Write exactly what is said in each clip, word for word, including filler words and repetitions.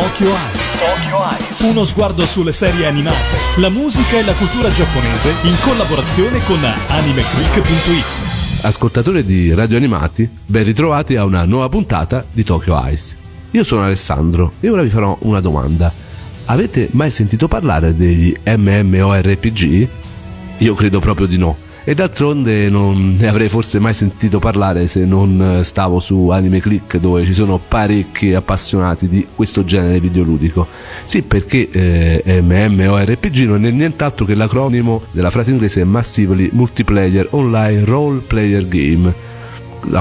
Tokyo Ice. Tokyo Ice. Uno sguardo sulle serie animate, la musica e la cultura giapponese in collaborazione con Anime Click punto it. Ascoltatori di Radio Animati, ben ritrovati a una nuova puntata di Tokyo Ice. Io sono Alessandro e ora vi farò una domanda. Avete mai sentito parlare degli M M O R P G? Io credo proprio di no. E d'altronde non ne avrei forse mai sentito parlare se non stavo su Anime Click, dove ci sono parecchi appassionati di questo genere videoludico. Sì, perché eh, M M O R P G non è nient'altro che l'acronimo della frase inglese Massively Multiplayer Online Role Player Game,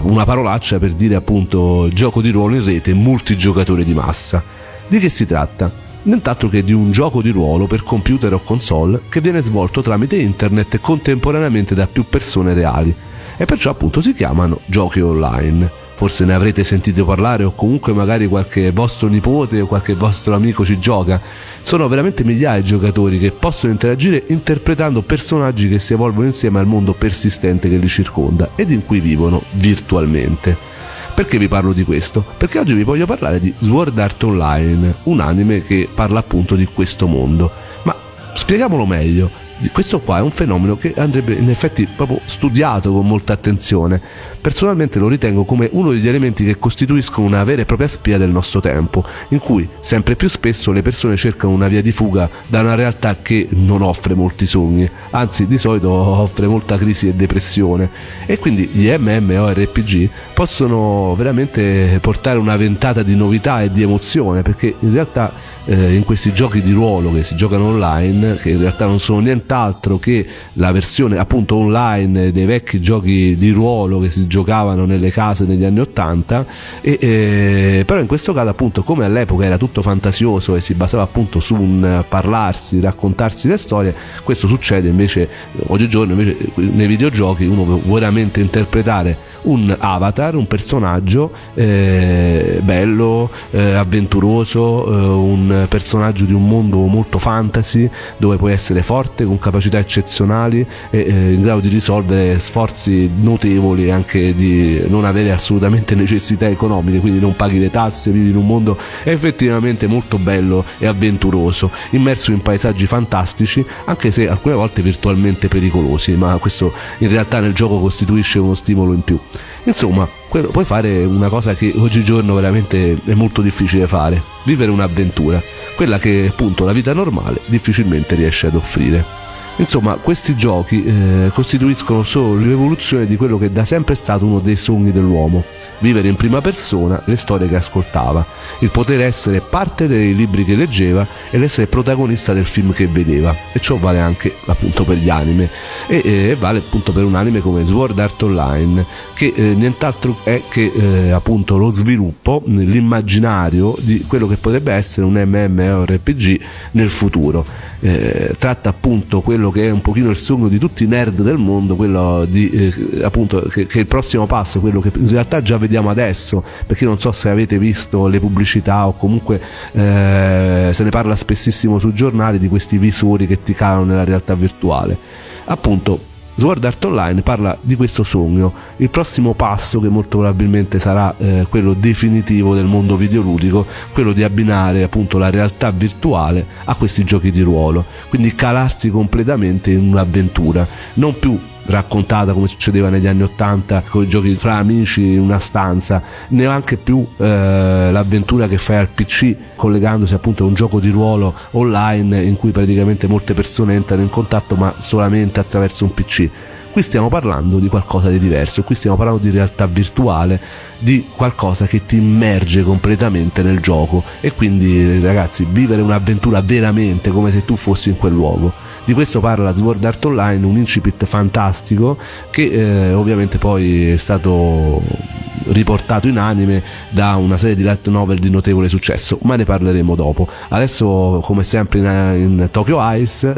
una parolaccia per dire appunto gioco di ruolo in rete multigiocatore di massa. Di che si tratta? Nient'altro che di un gioco di ruolo per computer o console che viene svolto tramite internet contemporaneamente da più persone reali, e perciò appunto si chiamano giochi online. Forse ne avrete sentito parlare, o comunque magari qualche vostro nipote o qualche vostro amico ci gioca. Sono veramente migliaia di giocatori che possono interagire interpretando personaggi che si evolvono insieme al mondo persistente che li circonda ed in cui vivono virtualmente. Perché vi parlo di questo? Perché oggi vi voglio parlare di Sword Art Online, un anime che parla appunto di questo mondo. Ma spieghiamolo meglio, questo qua è un fenomeno che andrebbe in effetti proprio studiato con molta attenzione. Personalmente lo ritengo come uno degli elementi che costituiscono una vera e propria spia del nostro tempo, in cui sempre più spesso le persone cercano una via di fuga da una realtà che non offre molti sogni, anzi di solito offre molta crisi e depressione, e quindi gli M M O R P G possono veramente portare una ventata di novità e di emozione, perché in realtà eh, in questi giochi di ruolo che si giocano online, che in realtà non sono nient'altro che la versione appunto online dei vecchi giochi di ruolo che si giocavano nelle case negli anni ottanta, e, e, però in questo caso appunto, come all'epoca era tutto fantasioso e si basava appunto su un parlarsi, raccontarsi le storie, questo succede invece oggigiorno invece nei videogiochi. Uno vuole veramente interpretare un avatar, un personaggio eh, bello, eh, avventuroso, eh, un personaggio di un mondo molto fantasy dove puoi essere forte, con capacità eccezionali e eh, in grado di risolvere sforzi notevoli, anche di non avere assolutamente necessità economiche, quindi non paghi le tasse, vivi in un mondo effettivamente molto bello e avventuroso, immerso in paesaggi fantastici, anche se alcune volte virtualmente pericolosi, ma questo in realtà nel gioco costituisce uno stimolo in più. Insomma, puoi fare una cosa che oggigiorno veramente è molto difficile fare: vivere un'avventura, quella che appunto la vita normale difficilmente riesce ad offrire. Insomma, questi giochi eh, costituiscono solo l'evoluzione di quello che è da sempre stato uno dei sogni dell'uomo: vivere in prima persona le storie che ascoltava, il poter essere parte dei libri che leggeva e l'essere protagonista del film che vedeva. E ciò vale anche appunto per gli anime, e, e vale appunto per un anime come Sword Art Online, che eh, nient'altro è che eh, appunto lo sviluppo, l'immaginario di quello che potrebbe essere un M M O R P G nel futuro. Eh, tratta appunto quello che è un pochino il sogno di tutti i nerd del mondo, quello di eh, appunto che, che il prossimo passo, quello che in realtà già vediamo adesso, perché non so se avete visto le pubblicità o comunque eh, se ne parla spessissimo sui giornali di questi visori che ti calano nella realtà virtuale. Appunto Sword Art Online parla di questo sogno, il prossimo passo che molto probabilmente sarà eh, quello definitivo del mondo videoludico, quello di abbinare appunto la realtà virtuale a questi giochi di ruolo, quindi calarsi completamente in un'avventura, non più raccontata come succedeva negli anni ottanta con i giochi fra amici in una stanza, neanche più eh, l'avventura che fai al P C collegandosi appunto a un gioco di ruolo online in cui praticamente molte persone entrano in contatto ma solamente attraverso un P C. Qui stiamo parlando di qualcosa di diverso, qui stiamo parlando di realtà virtuale, di qualcosa che ti immerge completamente nel gioco, e quindi ragazzi, vivere un'avventura veramente come se tu fossi in quel luogo. Di questo parla Sword Art Online, un incipit fantastico che eh, ovviamente poi è stato riportato in anime da una serie di light novel di notevole successo, ma ne parleremo dopo. Adesso, come sempre in, in Tokyo Ice,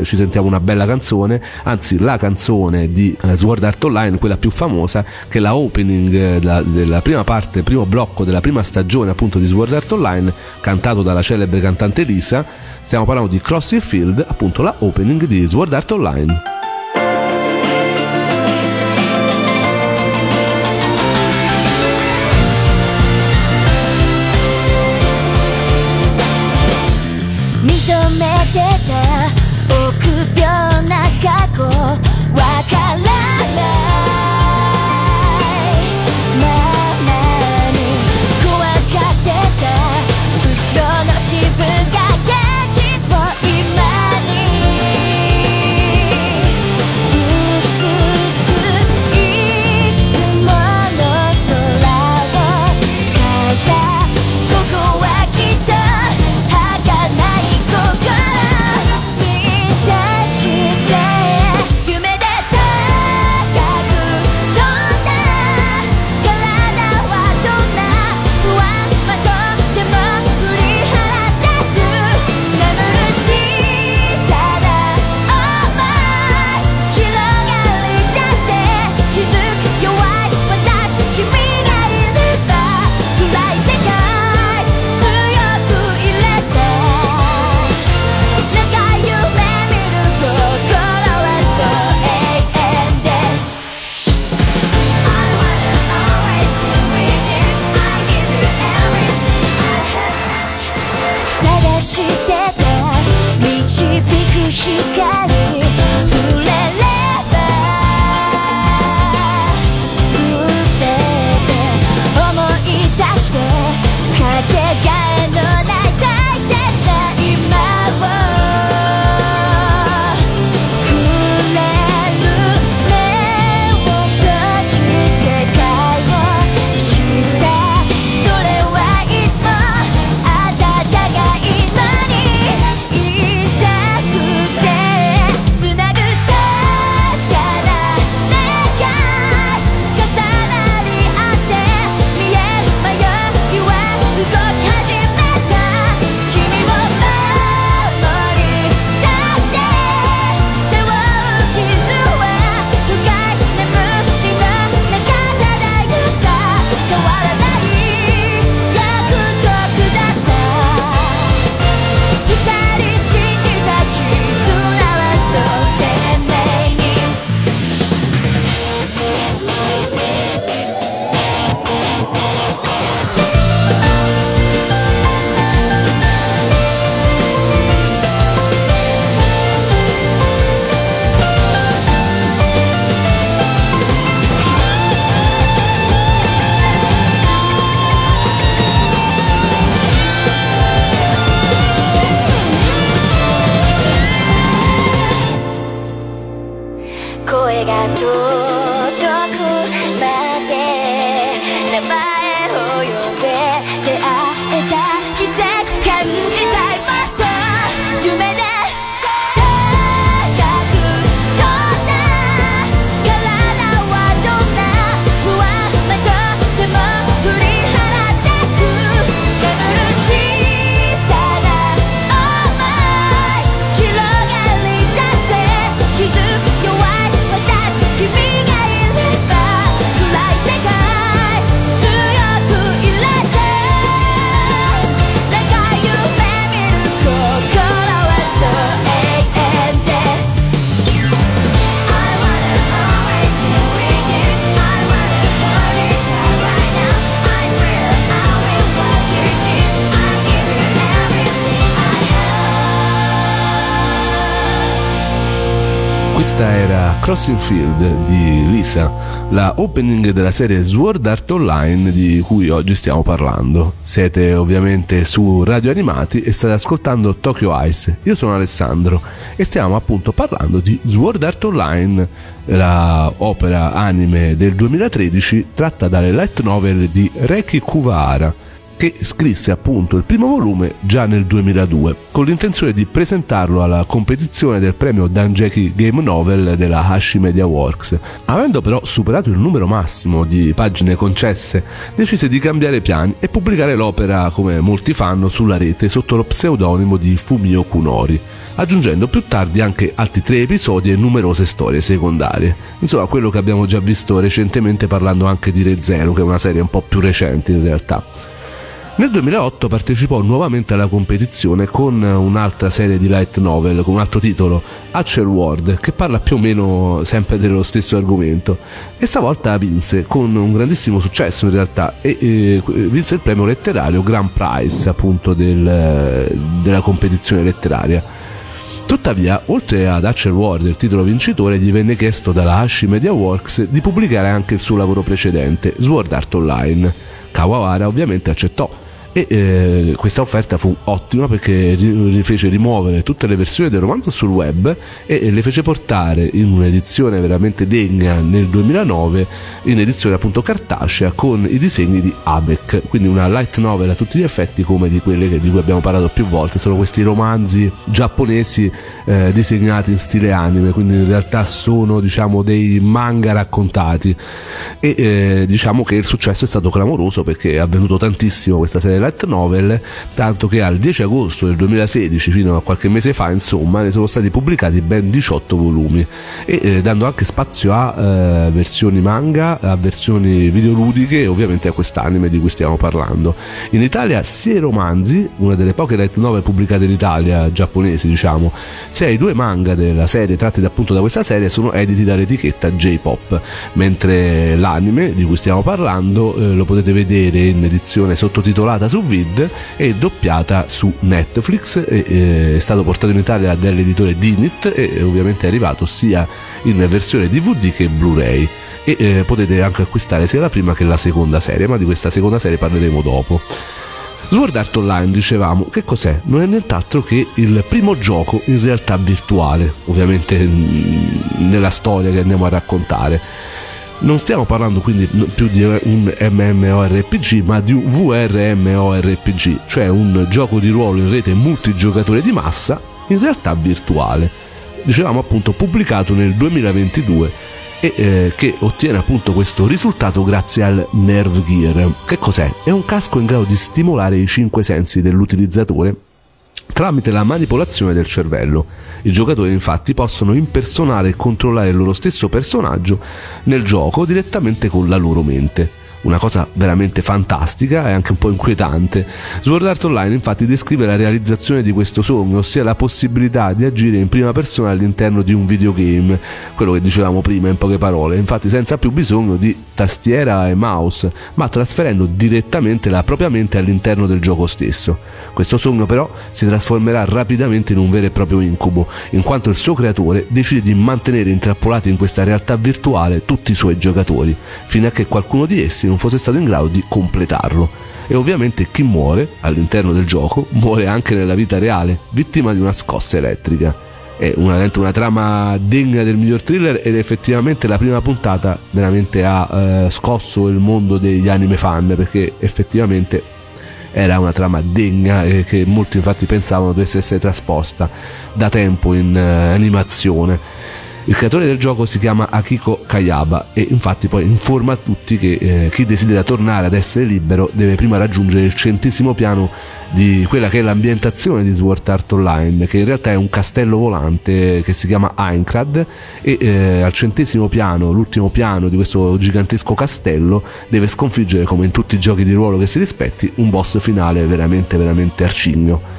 eh, ci sentiamo una bella canzone, anzi la canzone di eh, Sword Art Online, quella più famosa, che è la opening eh, della, della prima parte, primo blocco della prima stagione appunto di Sword Art Online, cantato dalla celebre cantante Lisa. Stiamo parlando di Crossing Field, appunto la opening di Sword Art Online. Crossing Field di Lisa, la opening della serie Sword Art Online di cui oggi stiamo parlando. Siete ovviamente su Radio Animati e state ascoltando Tokyo Ice. Io sono Alessandro e stiamo appunto parlando di Sword Art Online, la opera anime del duemilatredici tratta dalle light novel di Reki Kuwahara, che scrisse appunto il primo volume già nel duemiladue con l'intenzione di presentarlo alla competizione del premio Dengeki Game Novel della ASCII Media Works. Avendo però superato il numero massimo di pagine concesse, decise di cambiare piani e pubblicare l'opera, come molti fanno, sulla rete sotto lo pseudonimo di Fumio Kunori, aggiungendo più tardi anche altri tre episodi e numerose storie secondarie. Insomma, quello che abbiamo già visto recentemente parlando anche di Re Zero, che è una serie un po' più recente in realtà. Nel duemilaotto partecipò nuovamente alla competizione con un'altra serie di light novel, con un altro titolo, Accel World, che parla più o meno sempre dello stesso argomento, e stavolta vinse con un grandissimo successo in realtà, e, e vinse il premio letterario Grand Prize, appunto del, della competizione letteraria. Tuttavia, oltre ad Accel World, il titolo vincitore, gli venne chiesto dalla ASCII Media Works di pubblicare anche il suo lavoro precedente, Sword Art Online. Kawahara ovviamente accettò e eh, questa offerta fu ottima perché gli fece rimuovere tutte le versioni del romanzo sul web e le fece portare in un'edizione veramente degna nel duemilanove, in edizione appunto cartacea con i disegni di Abeck, quindi una light novel a tutti gli effetti come di quelle che, di cui abbiamo parlato più volte, sono questi romanzi giapponesi eh, disegnati in stile anime, quindi in realtà sono diciamo dei manga raccontati e eh, diciamo che il successo è stato clamoroso perché è avvenuto tantissimo questa serie light novel, tanto che al dieci agosto del duemilasedici, fino a qualche mese fa insomma, ne sono stati pubblicati ben diciotto volumi e eh, dando anche spazio a eh, versioni manga, a versioni videoludiche e ovviamente a quest'anime di cui stiamo parlando. In Italia sia i romanzi, una delle poche light novel pubblicate in Italia, giapponesi diciamo, sia i due manga della serie tratti appunto da questa serie sono editi dall'etichetta J-pop, mentre l'anime di cui stiamo parlando eh, lo potete vedere in edizione sottotitolata su Vid e doppiata su Netflix, e, e, è stato portato in Italia dall'editore Dinit e ovviamente è arrivato sia in versione D V D che Blu-ray e eh, potete anche acquistare sia la prima che la seconda serie, ma di questa seconda serie parleremo dopo. Sword Art Online, dicevamo, che cos'è? Non è nient'altro che il primo gioco in realtà virtuale, ovviamente nella storia che andiamo a raccontare. Non stiamo parlando quindi più di un MMORPG, ma di un V R M O R P G, cioè un gioco di ruolo in rete multigiocatore di massa in realtà virtuale. Dicevamo appunto pubblicato nel duemilaventidue e eh, che ottiene appunto questo risultato grazie al Nerve Gear. Che cos'è? È un casco in grado di stimolare i cinque sensi dell'utilizzatore tramite la manipolazione del cervello. I giocatori infatti possono impersonare e controllare il loro stesso personaggio nel gioco direttamente con la loro mente. Una cosa veramente fantastica e anche un po' inquietante. Sword Art Online infatti descrive la realizzazione di questo sogno, ossia la possibilità di agire in prima persona all'interno di un videogame, quello che dicevamo prima in poche parole, infatti senza più bisogno di tastiera e mouse, ma trasferendo direttamente la propria mente all'interno del gioco stesso. Questo sogno però si trasformerà rapidamente in un vero e proprio incubo, in quanto il suo creatore decide di mantenere intrappolati in questa realtà virtuale tutti i suoi giocatori, fino a che qualcuno di essi non fosse stato in grado di completarlo. E ovviamente chi muore all'interno del gioco muore anche nella vita reale, vittima di una scossa elettrica. È una, una trama degna del miglior thriller ed effettivamente la prima puntata veramente ha eh, scosso il mondo degli anime fan, perché effettivamente era una trama degna e che molti infatti pensavano dovesse essere trasposta da tempo in eh, animazione. Il creatore del gioco si chiama Akiko Kayaba e infatti poi informa tutti che eh, chi desidera tornare ad essere libero deve prima raggiungere il centesimo piano di quella che è l'ambientazione di Sword Art Online, che in realtà è un castello volante che si chiama Aincrad, e eh, al centesimo piano, l'ultimo piano di questo gigantesco castello, deve sconfiggere, come in tutti i giochi di ruolo che si rispetti, un boss finale veramente veramente arcigno.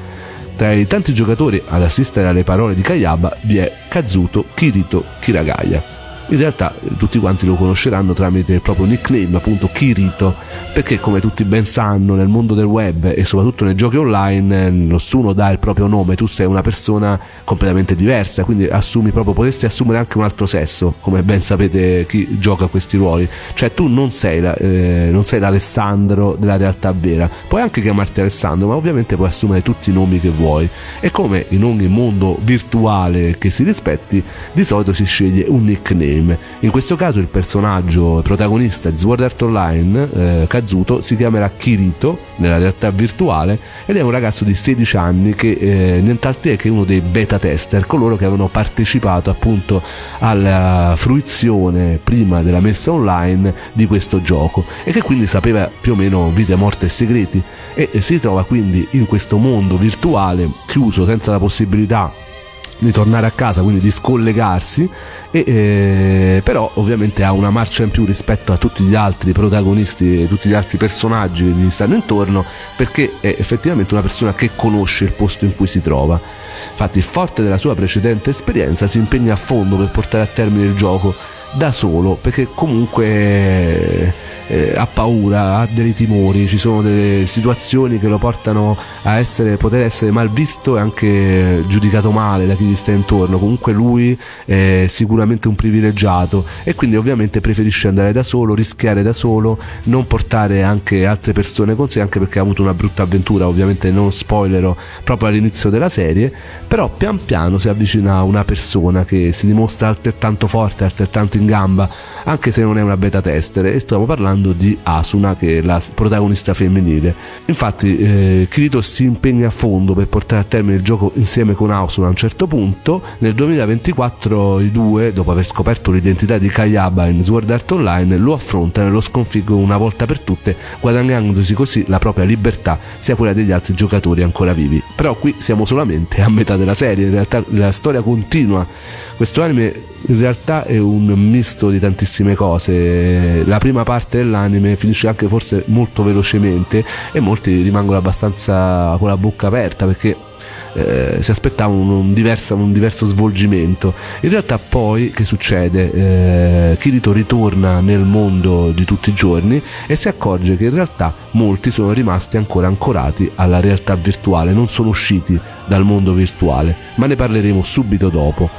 Tra i tanti giocatori ad assistere alle parole di Kayaba vi è Kazuto Kirito Kirigaya. In realtà tutti quanti lo conosceranno tramite il proprio nickname, appunto Kirito, perché come tutti ben sanno nel mondo del web e soprattutto nei giochi online nessuno dà il proprio nome, tu sei una persona completamente diversa, quindi assumi proprio, potresti assumere anche un altro sesso, come ben sapete chi gioca a questi ruoli, cioè tu non sei, la, eh, non sei l'Alessandro della realtà vera, puoi anche chiamarti Alessandro, ma ovviamente puoi assumere tutti i nomi che vuoi, e come in ogni mondo virtuale che si rispetti di solito si sceglie un nickname. In questo caso il personaggio protagonista di Sword Art Online, eh, Kazuto, si chiamerà Kirito nella realtà virtuale ed è un ragazzo di sedici anni che eh, nient'altro è che uno dei beta tester, coloro che avevano partecipato appunto alla fruizione prima della messa online di questo gioco e che quindi sapeva più o meno vita, morte e segreti, e si trova quindi in questo mondo virtuale chiuso senza la possibilità di tornare a casa, quindi di scollegarsi, e, eh, però ovviamente ha una marcia in più rispetto a tutti gli altri protagonisti, tutti gli altri personaggi che gli stanno intorno, perché è effettivamente una persona che conosce il posto in cui si trova. Infatti, forte della sua precedente esperienza, si impegna a fondo per portare a termine il gioco da solo, perché comunque eh, ha paura, ha dei timori, ci sono delle situazioni che lo portano a essere, poter essere mal visto e anche giudicato male da chi gli sta intorno. Comunque lui è sicuramente un privilegiato e quindi ovviamente preferisce andare da solo, rischiare da solo, non portare anche altre persone con sé, anche perché ha avuto una brutta avventura, ovviamente non spoilero, proprio all'inizio della serie. Però pian piano si avvicina a una persona che si dimostra altrettanto forte, altrettanto in gamba, anche se non è una beta tester, e stiamo parlando di Asuna, che è la protagonista femminile. Infatti eh, Kirito si impegna a fondo per portare a termine il gioco insieme con Asuna. A un certo punto nel duemilaventiquattro i due, dopo aver scoperto l'identità di Kayaba in Sword Art Online, lo affrontano e lo sconfiggono una volta per tutte, guadagnandosi così la propria libertà, sia quella degli altri giocatori ancora vivi. Però qui siamo solamente a metà della serie, in realtà la storia continua. Questo anime in realtà è un misto di tantissime cose. La prima parte dell'anime finisce anche forse molto velocemente e molti rimangono abbastanza con la bocca aperta, perché Eh, si aspettava un, un, diverso, un diverso svolgimento. In realtà poi che succede? Eh, Kirito ritorna nel mondo di tutti i giorni e si accorge che in realtà molti sono rimasti ancora ancorati alla realtà virtuale, non sono usciti dal mondo virtuale, ma ne parleremo subito dopo.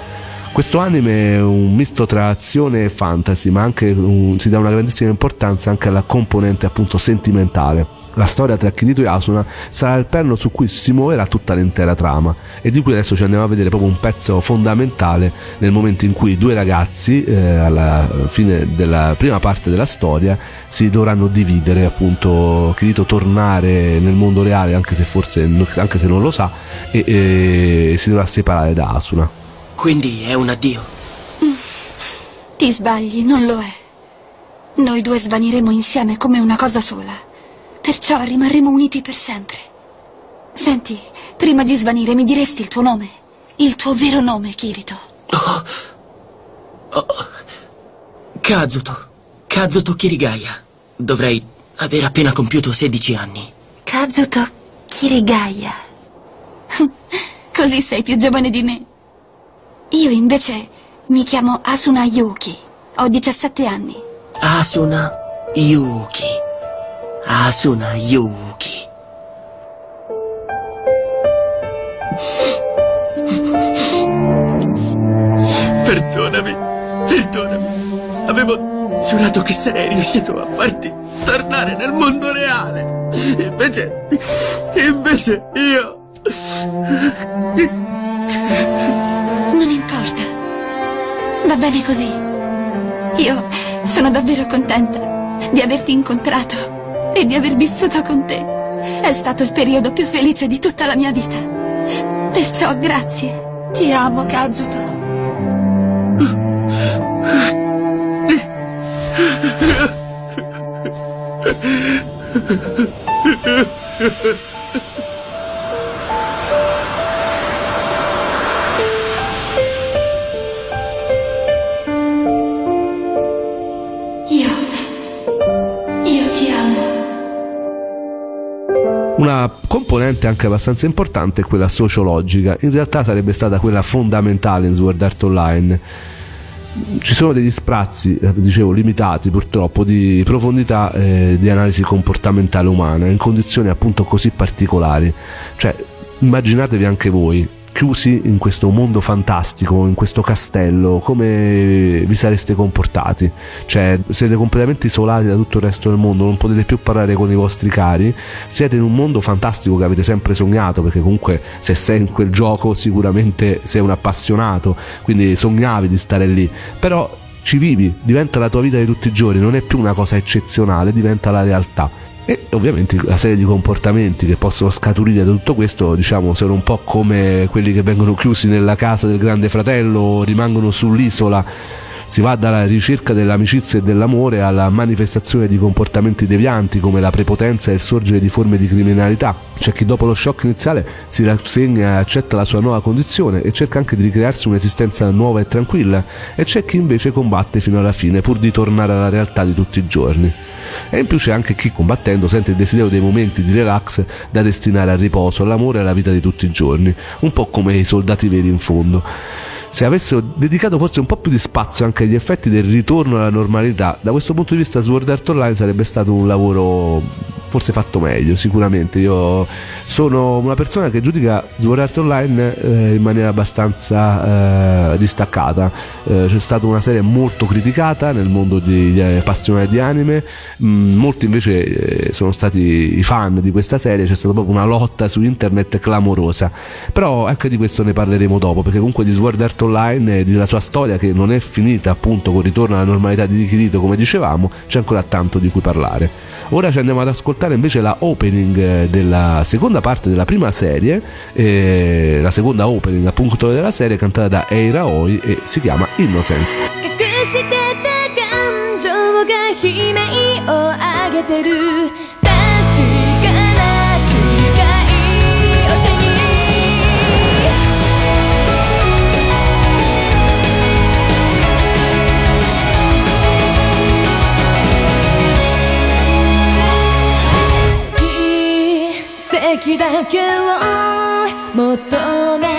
Questo anime è un misto tra azione e fantasy, ma anche un, si dà una grandissima importanza anche alla componente appunto sentimentale. La storia tra Kirito e Asuna sarà il perno su cui si muoverà tutta l'intera trama, e di cui adesso ci andiamo a vedere proprio un pezzo fondamentale nel momento in cui i due ragazzi eh, alla fine della prima parte della storia si dovranno dividere, appunto Kirito tornare nel mondo reale, anche se forse anche se non lo sa, e, e si dovrà separare da Asuna. Quindi è un addio? Mm, ti sbagli, non lo è. Noi due svaniremo insieme come una cosa sola. Perciò rimarremo uniti per sempre. Senti, prima di svanire mi diresti il tuo nome? Il tuo vero nome, Kirito. Oh. Oh. Kazuto. Kazuto Kirigaya. Dovrei aver appena compiuto sedici anni. Kazuto Kirigaya. Così sei più giovane di me. Io invece mi chiamo Asuna Yuki. Ho diciassette anni. Asuna Yuki. Asuna Yuki. Perdonami, perdonami. Avevo giurato che sarei riuscito a farti tornare nel mondo reale. Invece, invece io... Non importa. Va bene così. Io sono davvero contenta di averti incontrato e di aver vissuto con te. È stato il periodo più felice di tutta la mia vita. Perciò grazie. Ti amo, Kazuto. Una componente anche abbastanza importante è quella sociologica, in realtà sarebbe stata quella fondamentale in Sword Art Online. Ci sono degli sprazzi, dicevo, limitati purtroppo, di profondità eh, di analisi comportamentale umana in condizioni appunto così particolari. Cioè, immaginatevi anche voi chiusi in questo mondo fantastico, in questo castello, come vi sareste comportati? Cioè, siete completamente isolati da tutto il resto del mondo, non potete più parlare con i vostri cari, siete in un mondo fantastico che avete sempre sognato, perché comunque se sei in quel gioco sicuramente sei un appassionato, quindi sognavi di stare lì, però ci vivi, diventa la tua vita di tutti i giorni, non è più una cosa eccezionale, diventa la realtà. E ovviamente una serie di comportamenti che possono scaturire da tutto questo, diciamo, sono un po' come quelli che vengono chiusi nella casa del Grande Fratello, rimangono sull'isola. Si va dalla ricerca dell'amicizia e dell'amore alla manifestazione di comportamenti devianti come la prepotenza e il sorgere di forme di criminalità. C'è chi dopo lo shock iniziale si rassegna e accetta la sua nuova condizione e cerca anche di ricrearsi un'esistenza nuova e tranquilla, e c'è chi invece combatte fino alla fine pur di tornare alla realtà di tutti i giorni. E in più c'è anche chi combattendo sente il desiderio dei momenti di relax da destinare al riposo, all'amore e alla vita di tutti i giorni, un po' come i soldati veri in fondo. Se avessero dedicato forse un po' più di spazio anche agli effetti del ritorno alla normalità, da questo punto di vista Sword Art Online sarebbe stato un lavoro forse fatto meglio, sicuramente. Io sono una persona che giudica Sword Art Online eh, in maniera abbastanza eh, distaccata. Eh, c'è stata una serie molto criticata nel mondo degli appassionati di anime, mh, molti invece eh, sono stati i fan di questa serie, c'è stata proprio una lotta su internet clamorosa, però anche di questo ne parleremo dopo, perché comunque di Sword Art Online e della sua storia, che non è finita appunto con il ritorno alla normalità di Kirito come dicevamo, c'è ancora tanto di cui parlare. Ora ci andiamo ad ascoltare invece la opening della seconda parte della prima serie, eh, la seconda opening appunto della serie, cantata da Eir Aoi, e si chiama Innocence. 奇跡だけを求め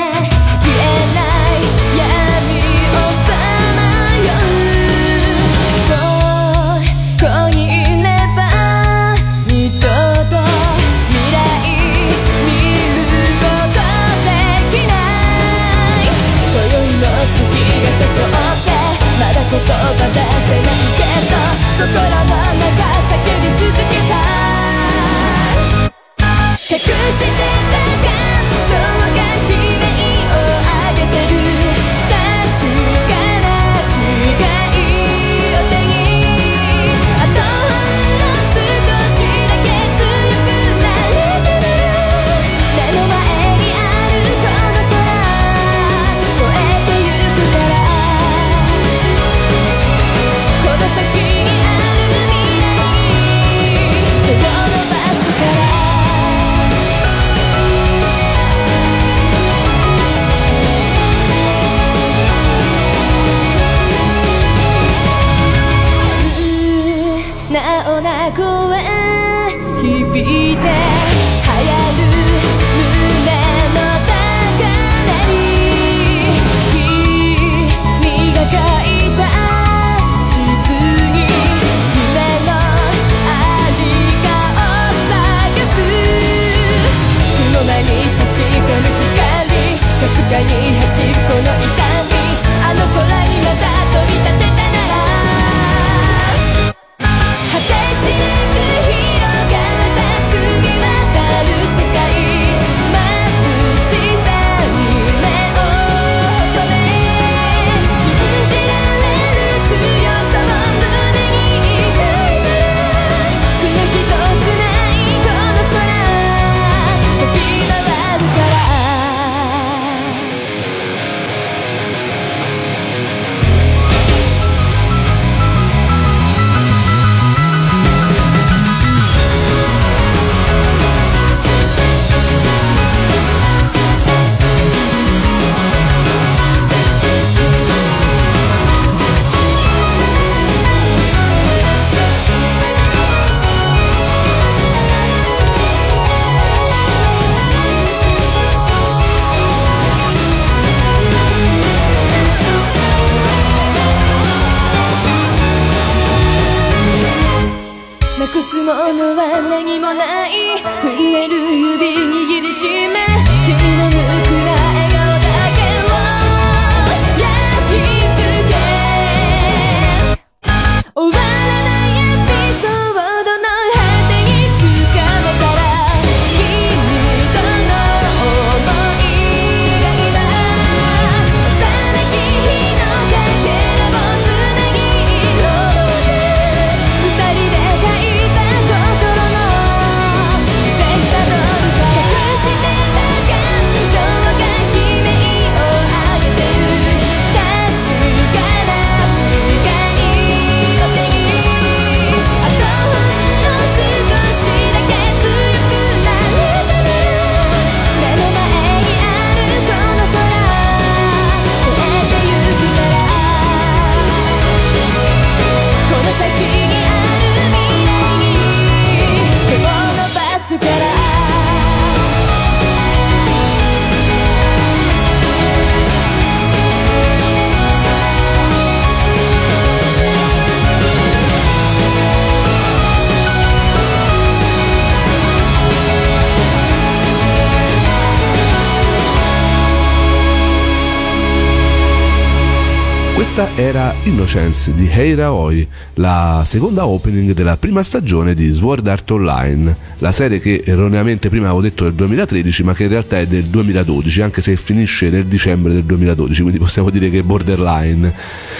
Questa era Innocence di Eir Aoi, la seconda opening della prima stagione di Sword Art Online, la serie che erroneamente prima avevo detto del duemilatredici ma che in realtà è del duemiladodici, anche se finisce nel dicembre del duemiladodici, quindi possiamo dire che è borderline,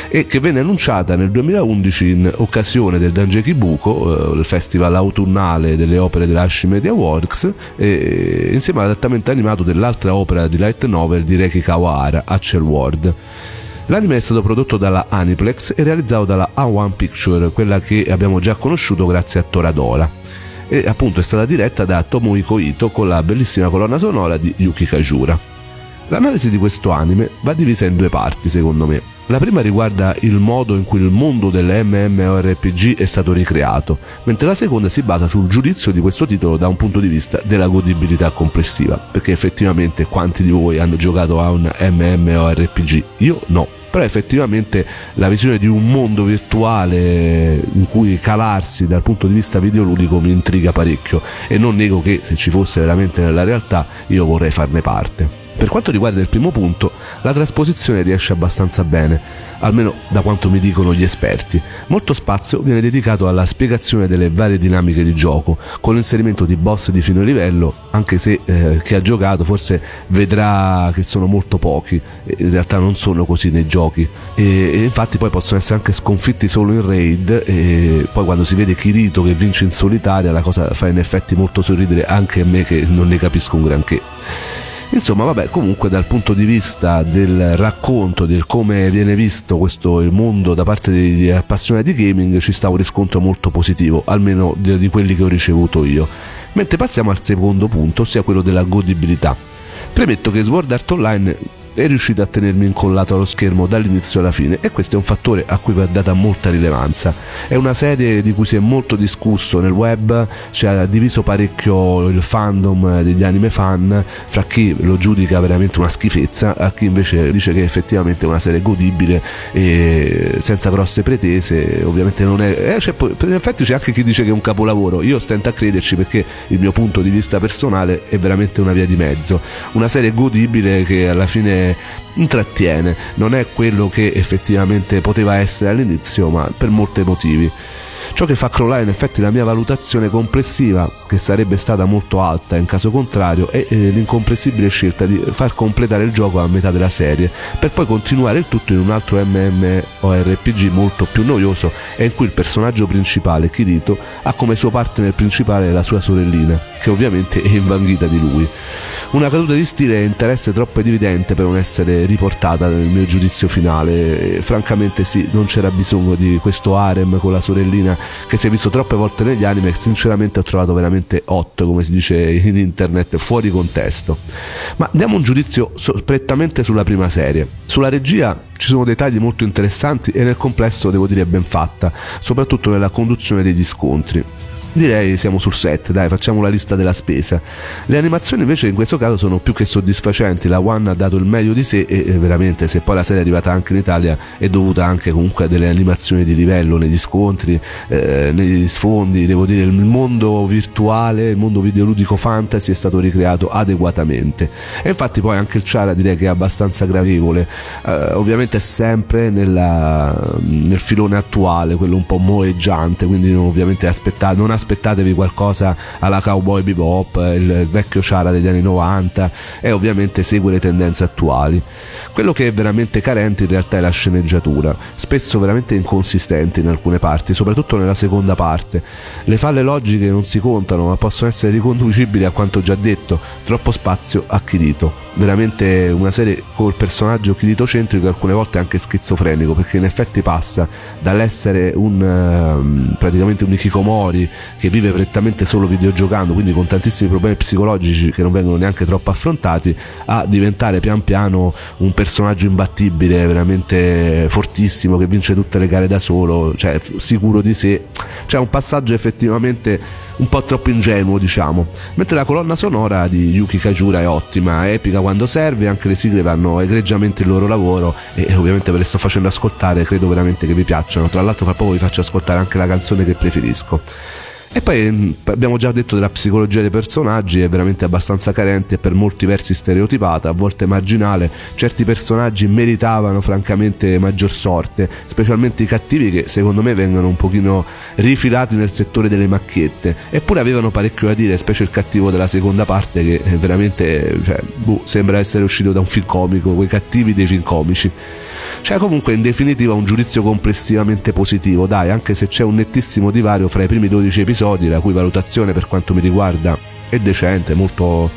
e che venne annunciata nel duemilaundici in occasione del Dengeki Buko, il festival autunnale delle opere della ASCII Media Works, e insieme all'adattamento animato dell'altra opera di light novel di Reki Kuwahara, Accel World. L'anime è stato prodotto dalla Aniplex e realizzato dalla A uno Pictures, quella che abbiamo già conosciuto grazie a Toradora, e appunto è stata diretta da Tomu Hiko Ito con la bellissima colonna sonora di Yuki Kajura. L'analisi di questo anime va divisa in due parti, secondo me. La prima riguarda il modo in cui il mondo delle MMORPG è stato ricreato, mentre la seconda si basa sul giudizio di questo titolo da un punto di vista della godibilità complessiva, perché effettivamente quanti di voi hanno giocato a un MMORPG? Io no. Però effettivamente la visione di un mondo virtuale in cui calarsi dal punto di vista videoludico mi intriga parecchio, e non nego che se ci fosse veramente nella realtà io vorrei farne parte. Per quanto riguarda il primo punto, la trasposizione riesce abbastanza bene, almeno da quanto mi dicono gli esperti. Molto spazio viene dedicato alla spiegazione delle varie dinamiche di gioco, con l'inserimento di boss di fine livello, anche se eh, chi ha giocato forse vedrà che sono molto pochi, in realtà non sono così nei giochi, e, e infatti poi possono essere anche sconfitti solo in raid, e poi quando si vede Kirito che vince in solitaria la cosa fa in effetti molto sorridere anche a me che non ne capisco un granché. Insomma, vabbè, comunque dal punto di vista del racconto, del come viene visto questo il mondo da parte degli appassionati di gaming, ci sta un riscontro molto positivo, almeno di, di quelli che ho ricevuto io. Mentre passiamo al secondo punto, ossia quello della godibilità. Premetto che Sword Art Online è riuscito a tenermi incollato allo schermo dall'inizio alla fine, e questo è un fattore a cui va data molta rilevanza. È una serie di cui si è molto discusso nel web, ci ha diviso parecchio il fandom degli anime fan, fra chi lo giudica veramente una schifezza a chi invece dice che effettivamente è una serie godibile e senza grosse pretese. Ovviamente non è eh, cioè, in effetti c'è anche chi dice che è un capolavoro. Io stento a crederci, perché il mio punto di vista personale è veramente una via di mezzo, una serie godibile che alla fine intrattiene, non è quello che effettivamente poteva essere all'inizio, ma per molti motivi. Ciò che fa crollare in effetti la mia valutazione complessiva, che sarebbe stata molto alta in caso contrario, è l'incomprensibile scelta di far completare il gioco a metà della serie, per poi continuare il tutto in un altro MMORPG molto più noioso, e in cui il personaggio principale, Kirito, ha come suo partner principale la sua sorellina, che ovviamente è invanghita di lui. Una caduta di stile e interesse troppo evidente per non essere riportata nel mio giudizio finale. E, francamente sì, non c'era bisogno di questo harem con la sorellina che si è visto troppe volte negli anime, e sinceramente ho trovato veramente otto, come si dice in internet, fuori contesto. Ma diamo un giudizio prettamente sulla prima serie. Sulla regia ci sono dei tagli molto interessanti e nel complesso devo dire ben fatta, soprattutto nella conduzione degli scontri. Direi siamo sul set, dai, facciamo la lista della spesa. Le animazioni invece in questo caso sono più che soddisfacenti, la One ha dato il meglio di sé, e veramente se poi la serie è arrivata anche in Italia è dovuta anche comunque a delle animazioni di livello negli scontri, eh, negli sfondi. Devo dire, il mondo virtuale, il mondo videoludico fantasy è stato ricreato adeguatamente, e infatti poi anche il Ciara direi che è abbastanza gradevole, eh, ovviamente sempre nella, nel filone attuale, quello un po' moeggiante, quindi ovviamente aspettato, non aspettato aspettatevi qualcosa alla Cowboy Bebop, il vecchio Ciara degli anni novanta, e ovviamente segue le tendenze attuali. Quello che è veramente carente in realtà è la sceneggiatura, spesso veramente inconsistente in alcune parti, soprattutto nella seconda parte. Le falle logiche non si contano, ma possono essere riconducibili a quanto già detto: troppo spazio a Kirito. Veramente una serie col personaggio kiritocentrico, alcune volte anche schizofrenico, perché in effetti passa dall'essere un praticamente un hikikomori che vive prettamente solo videogiocando, quindi con tantissimi problemi psicologici che non vengono neanche troppo affrontati, a diventare pian piano un personaggio imbattibile, veramente fortissimo, che vince tutte le gare da solo, cioè sicuro di sé. C'è un passaggio effettivamente un po' troppo ingenuo, diciamo. Mentre la colonna sonora di Yuki Kajura è ottima, è epica quando serve, anche le sigle vanno egregiamente il loro lavoro, e ovviamente ve le sto facendo ascoltare, credo veramente che vi piacciono. Tra l'altro fra poco vi faccio ascoltare anche la canzone che preferisco. E poi abbiamo già detto della psicologia dei personaggi, è veramente abbastanza carente e per molti versi stereotipata, a volte marginale. Certi personaggi meritavano francamente maggior sorte, specialmente i cattivi, che secondo me vengono un pochino rifilati nel settore delle macchiette, eppure avevano parecchio da dire, specie il cattivo della seconda parte, che veramente, cioè, boh, sembra essere uscito da un film comico, quei cattivi dei film comici. Cioè, comunque, in definitiva un giudizio complessivamente positivo, dai, anche se c'è un nettissimo divario fra i primi dodici episodi, la cui valutazione per quanto mi riguarda è decente, molto,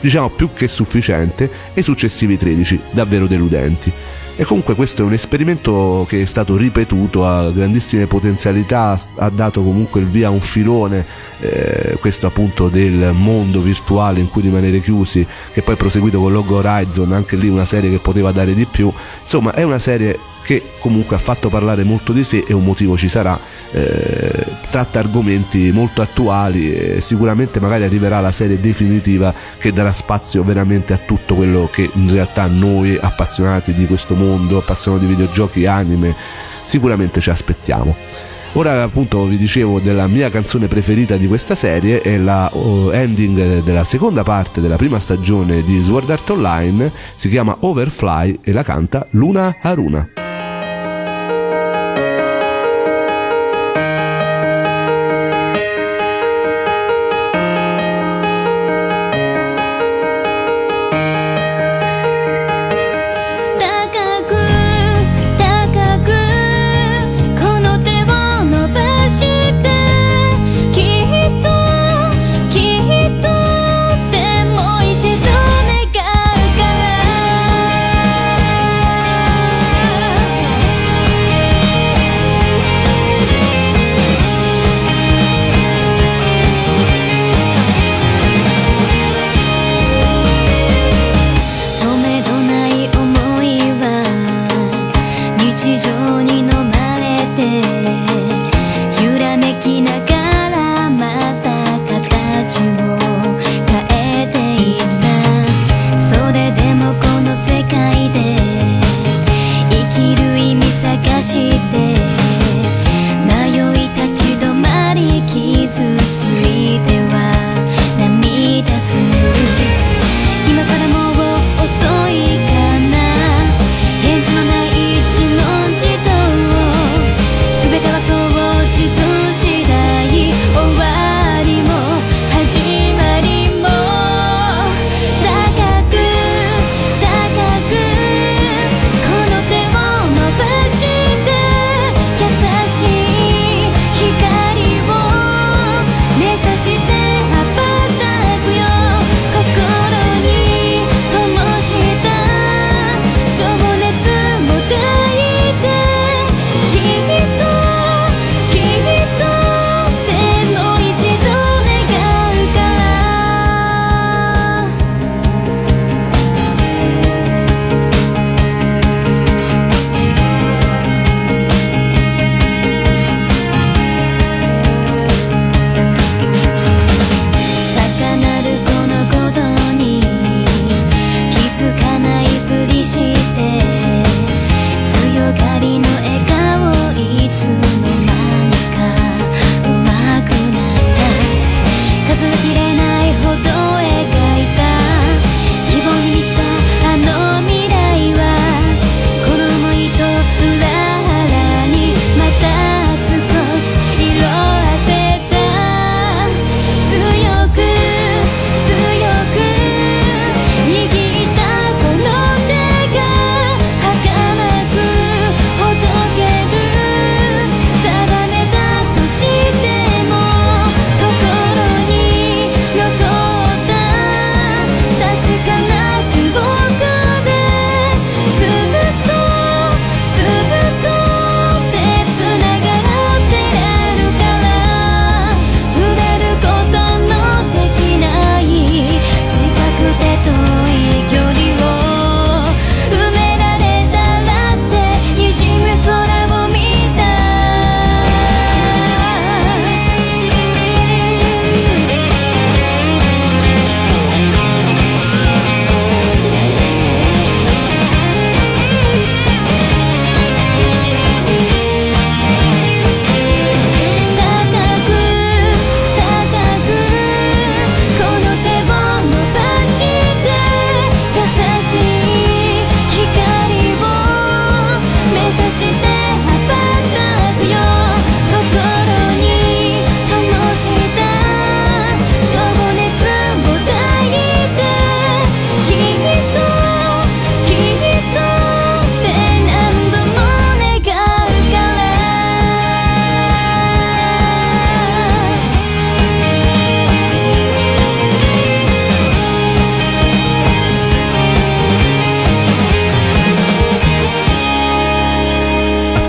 diciamo, più che sufficiente, e i successivi tredici davvero deludenti. E comunque questo è un esperimento che è stato ripetuto, ha grandissime potenzialità, ha dato comunque il via a un filone, eh, questo appunto del mondo virtuale in cui rimanere chiusi, che poi è proseguito con Log Horizon, anche lì una serie che poteva dare di più. Insomma, è una serie che comunque ha fatto parlare molto di sé, e un motivo ci sarà, eh, tratta argomenti molto attuali, e sicuramente magari arriverà la serie definitiva che darà spazio veramente a tutto quello che in realtà noi appassionati di questo mondo, appassionati di videogiochi, anime, sicuramente ci aspettiamo. Ora, appunto, vi dicevo della mia canzone preferita di questa serie, è la uh, ending della seconda parte della prima stagione di Sword Art Online, si chiama Overfly e la canta Luna Haruna.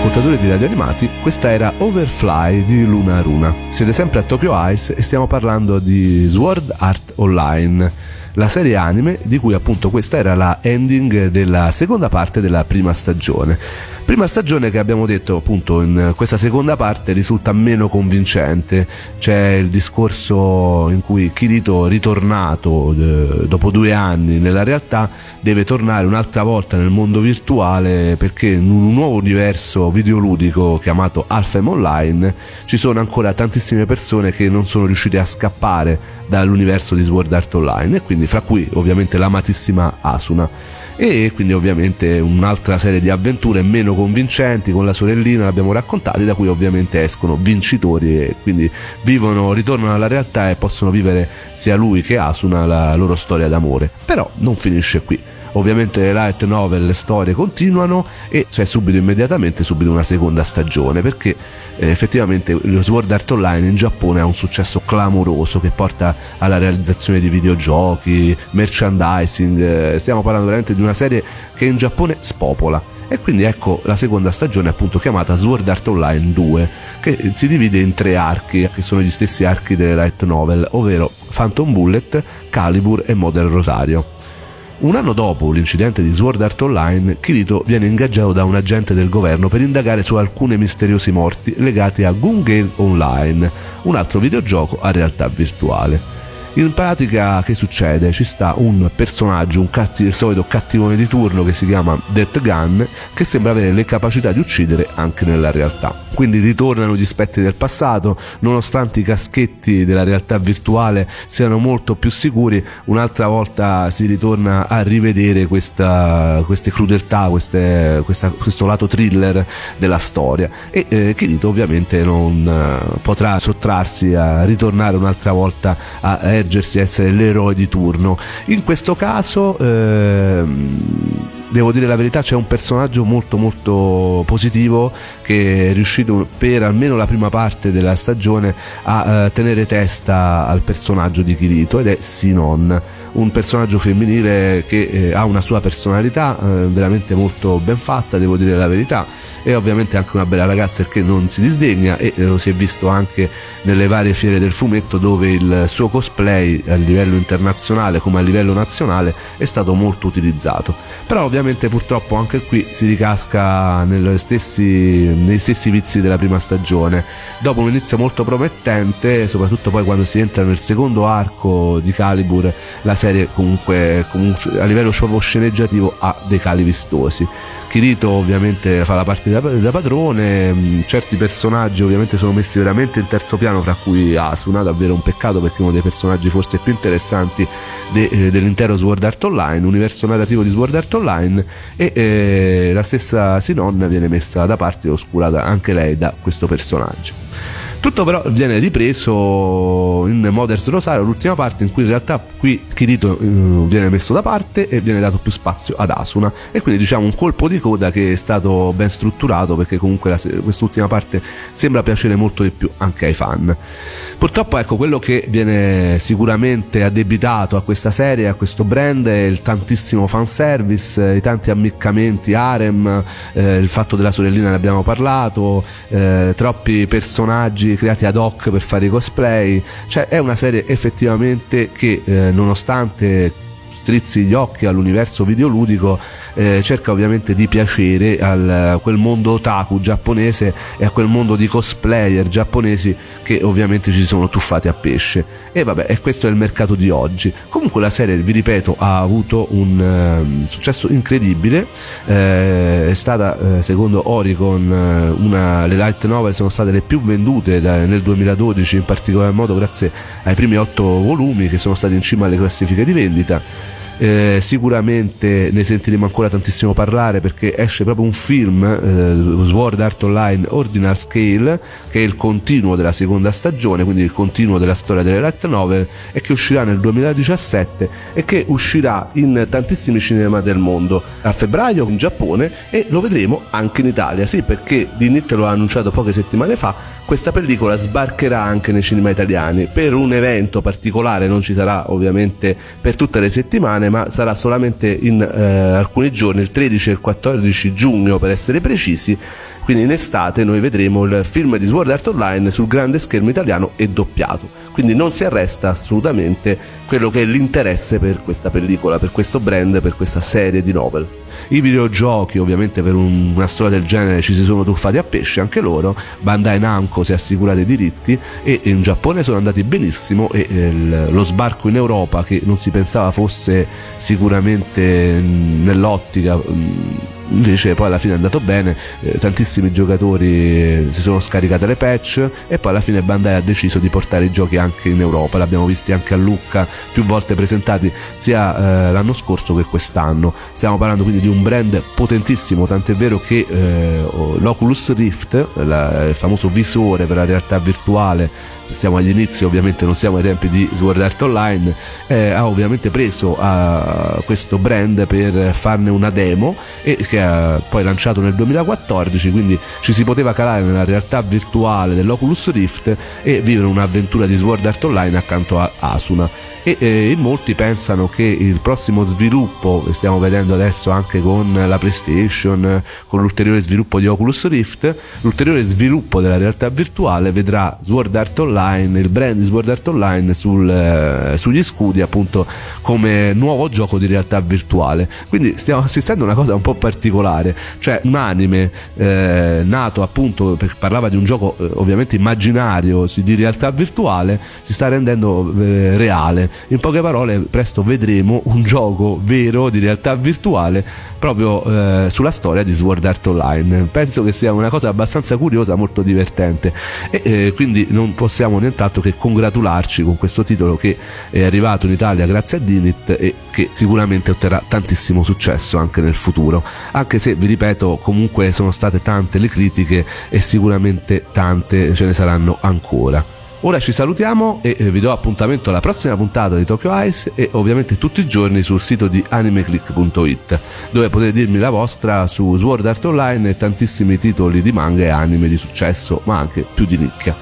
ascoltatori di Radio Animati, questa era Overfly di Luna Runa. Siete sempre a Tokyo Ice e stiamo parlando di Sword Art Online, la serie anime di cui appunto questa era la ending della seconda parte della prima stagione. Prima stagione che abbiamo detto appunto in questa seconda parte risulta meno convincente, c'è il discorso in cui Kirito, ritornato eh, dopo due anni nella realtà, deve tornare un'altra volta nel mondo virtuale perché in un nuovo universo videoludico chiamato Alpha M Online ci sono ancora tantissime persone che non sono riuscite a scappare dall'universo di Sword Art Online e quindi fra cui ovviamente l'amatissima Asuna. E quindi ovviamente un'altra serie di avventure meno convincenti con la sorellina, l'abbiamo raccontata, da cui ovviamente escono vincitori e quindi vivono, ritornano alla realtà e possono vivere sia lui che Asuna la loro storia d'amore. Però non finisce qui. Ovviamente le light novel, le storie continuano e c'è subito immediatamente subito una seconda stagione perché eh, effettivamente lo Sword Art Online in Giappone ha un successo clamoroso che porta alla realizzazione di videogiochi, merchandising, eh, stiamo parlando veramente di una serie che in Giappone spopola. E quindi ecco la seconda stagione appunto chiamata Sword Art Online due, che si divide in tre archi che sono gli stessi archi delle light novel, ovvero Phantom Bullet, Calibur e Model Rosario. Un anno dopo l'incidente di Sword Art Online, Kirito viene ingaggiato da un agente del governo per indagare su alcune misteriose morti legate a Gun Gale Online, un altro videogioco a realtà virtuale. In pratica che succede? Ci sta un personaggio, un catti- il solito cattivone di turno che si chiama Death Gun, che sembra avere le capacità di uccidere anche nella realtà. Quindi ritornano gli spettri del passato, nonostante i caschetti della realtà virtuale siano molto più sicuri, un'altra volta si ritorna a rivedere questa, queste crudeltà, queste, questa, questo lato thriller della storia e eh, Kirito ovviamente non eh, potrà sottrarsi a ritornare un'altra volta a ergersi a essere l'eroe di turno. In questo caso ehm... devo dire la verità, c'è un personaggio molto molto positivo che è riuscito per almeno la prima parte della stagione a eh, tenere testa al personaggio di Kirito ed è Sinon, un personaggio femminile che eh, ha una sua personalità eh, veramente molto ben fatta, devo dire la verità, e ovviamente anche una bella ragazza che non si disdegna e eh, lo si è visto anche nelle varie fiere del fumetto dove il suo cosplay a livello internazionale come a livello nazionale è stato molto utilizzato. Però ovviamente purtroppo anche qui si ricasca negli stessi, negli stessi vizi della prima stagione. Dopo un inizio molto promettente, soprattutto poi quando si entra nel secondo arco di Calibur, la serie comunque, comunque a livello proprio sceneggiativo ha dei cali vistosi. Kirito ovviamente fa la parte da, da padrone, certi personaggi ovviamente sono messi veramente in terzo piano, tra cui Asuna, davvero un peccato perché è uno dei personaggi forse più interessanti de, eh, dell'intero Sword Art Online, universo narrativo di Sword Art Online, e eh, la stessa Sinon viene messa da parte e oscurata anche lei da questo personaggio. Tutto però viene ripreso in Moders Rosario, l'ultima parte in cui in realtà qui Kirito eh, viene messo da parte e viene dato più spazio ad Asuna, e quindi diciamo un colpo di coda che è stato ben strutturato perché comunque la, quest'ultima parte sembra piacere molto di più anche ai fan. Purtroppo ecco quello che viene sicuramente addebitato a questa serie, a questo brand, è il tantissimo fanservice, i tanti ammiccamenti harem, eh, il fatto della sorellina ne abbiamo parlato, eh, troppi personaggi creati ad hoc per fare i cosplay. Cioè è una serie effettivamente che eh, nonostante strizzi gli occhi all'universo videoludico eh, cerca ovviamente di piacere al, a quel mondo otaku giapponese e a quel mondo di cosplayer giapponesi che ovviamente ci sono tuffati a pesce. E vabbè, e questo è il mercato di oggi. Comunque la serie, vi ripeto, ha avuto un um, successo incredibile, eh, è stata eh, secondo Oricon una, le light novel sono state le più vendute da, nel duemiladodici, in particolar modo grazie ai primi otto volumi che sono stati in cima alle classifiche di vendita. Eh, sicuramente ne sentiremo ancora tantissimo parlare perché esce proprio un film, eh, Sword Art Online Ordinal Scale, che è il continuo della seconda stagione, quindi il continuo della storia delle light novel, e che uscirà nel duemiladiciassette e che uscirà in tantissimi cinema del mondo a febbraio in Giappone e lo vedremo anche in Italia, sì, perché Dinit lo ha annunciato poche settimane fa questa pellicola sbarcherà anche nei cinema italiani per un evento particolare, non ci sarà ovviamente per tutte le settimane, ma sarà solamente in eh, alcuni giorni, il tredici e il quattordici giugno per essere precisi. Quindi in estate noi vedremo il film di Sword Art Online sul grande schermo italiano e doppiato, quindi non si arresta assolutamente quello che è l'interesse per questa pellicola, per questo brand, per questa serie di novel. I videogiochi ovviamente per un, una storia del genere ci si sono tuffati a pesce anche loro, Bandai Namco si è assicurata i diritti e in Giappone sono andati benissimo, e il, lo sbarco in Europa, che non si pensava fosse sicuramente nell'ottica, invece poi alla fine è andato bene, eh, tantissimi giocatori si sono scaricati le patch e poi alla fine Bandai ha deciso di portare i giochi anche in Europa, l'abbiamo visti anche a Lucca più volte presentati sia eh, l'anno scorso che quest'anno. Stiamo parlando quindi di un brand potentissimo, tant'è vero che eh, l'Oculus Rift, la, il famoso visore per la realtà virtuale, siamo agli inizi ovviamente, non siamo ai tempi di Sword Art Online, eh, ha ovviamente preso a questo brand per farne una demo e che ha poi lanciato nel duemilaquattordici, quindi ci si poteva calare nella realtà virtuale dell'Oculus Rift e vivere un'avventura di Sword Art Online accanto a Asuna. E eh, molti pensano che il prossimo sviluppo, che stiamo vedendo adesso anche con la PlayStation, con l'ulteriore sviluppo di Oculus Rift, l'ulteriore sviluppo della realtà virtuale vedrà Sword Art Online, il brand di Sword Art Online sul, eh, sugli scudi appunto come nuovo gioco di realtà virtuale. Quindi stiamo assistendo a una cosa un po' particolare, cioè un anime eh, nato appunto, perché parlava di un gioco eh, ovviamente immaginario di realtà virtuale, si sta rendendo eh, reale. In poche parole, presto vedremo un gioco vero di realtà virtuale proprio eh, sulla storia di Sword Art Online. Penso che sia una cosa abbastanza curiosa, molto divertente, e eh, quindi non possiamo nient'altro che congratularci con questo titolo che è arrivato in Italia grazie a Dinit e che sicuramente otterrà tantissimo successo anche nel futuro, anche se, vi ripeto, comunque sono state tante le critiche e sicuramente tante ce ne saranno ancora. Ora ci salutiamo e vi do appuntamento alla prossima puntata di Tokyo Ice e ovviamente tutti i giorni sul sito di Anime Click punto it, dove potete dirmi la vostra su Sword Art Online e tantissimi titoli di manga e anime di successo, ma anche più di nicchia.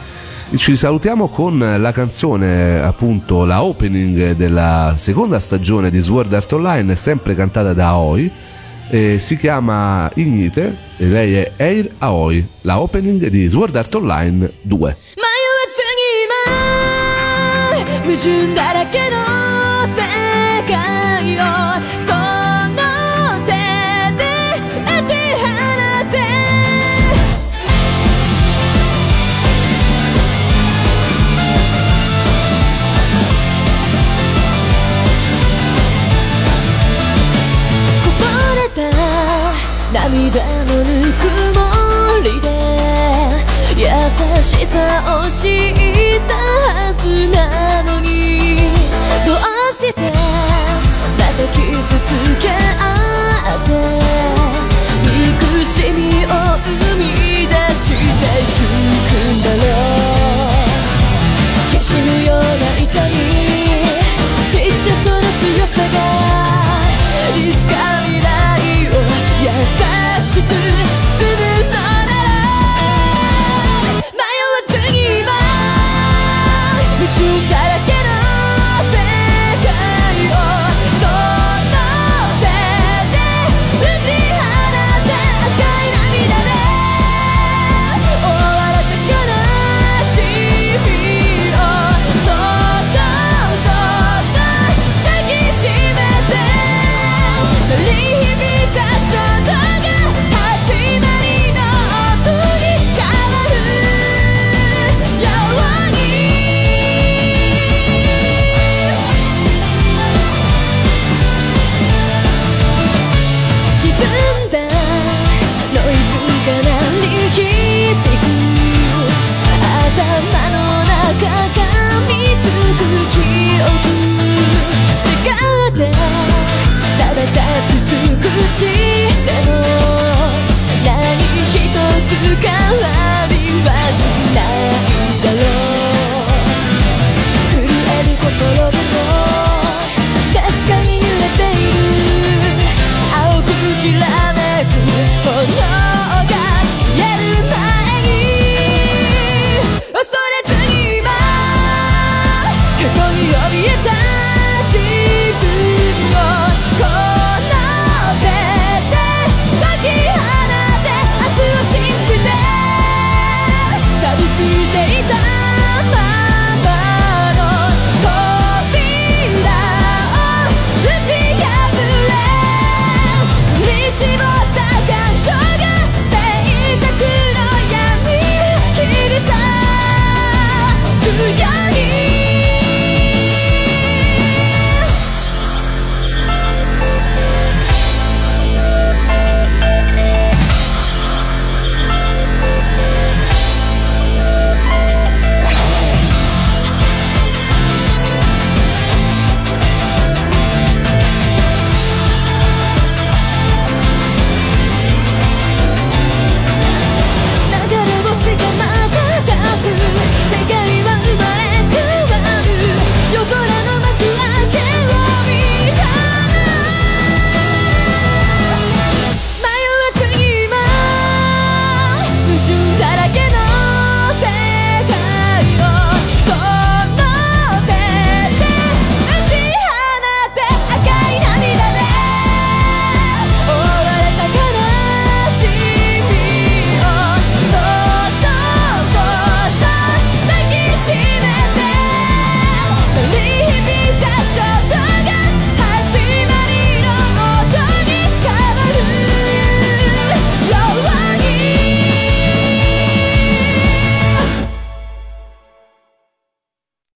Ci salutiamo con la canzone, appunto la opening della seconda stagione di Sword Art Online, sempre cantata da Aoi, e si chiama Ignite e lei è Eir Aoi, la opening di Sword Art Online due. 矛盾だらけの世界をその手で打ち放てこぼれた涙のぬくもりで優しさを知ったはずなのにどうしてまた傷つけ合って憎しみを生み出してゆくんだろうきしむような痛み知ったその強さがいつか未来を優しく包むのしても何一つ変わ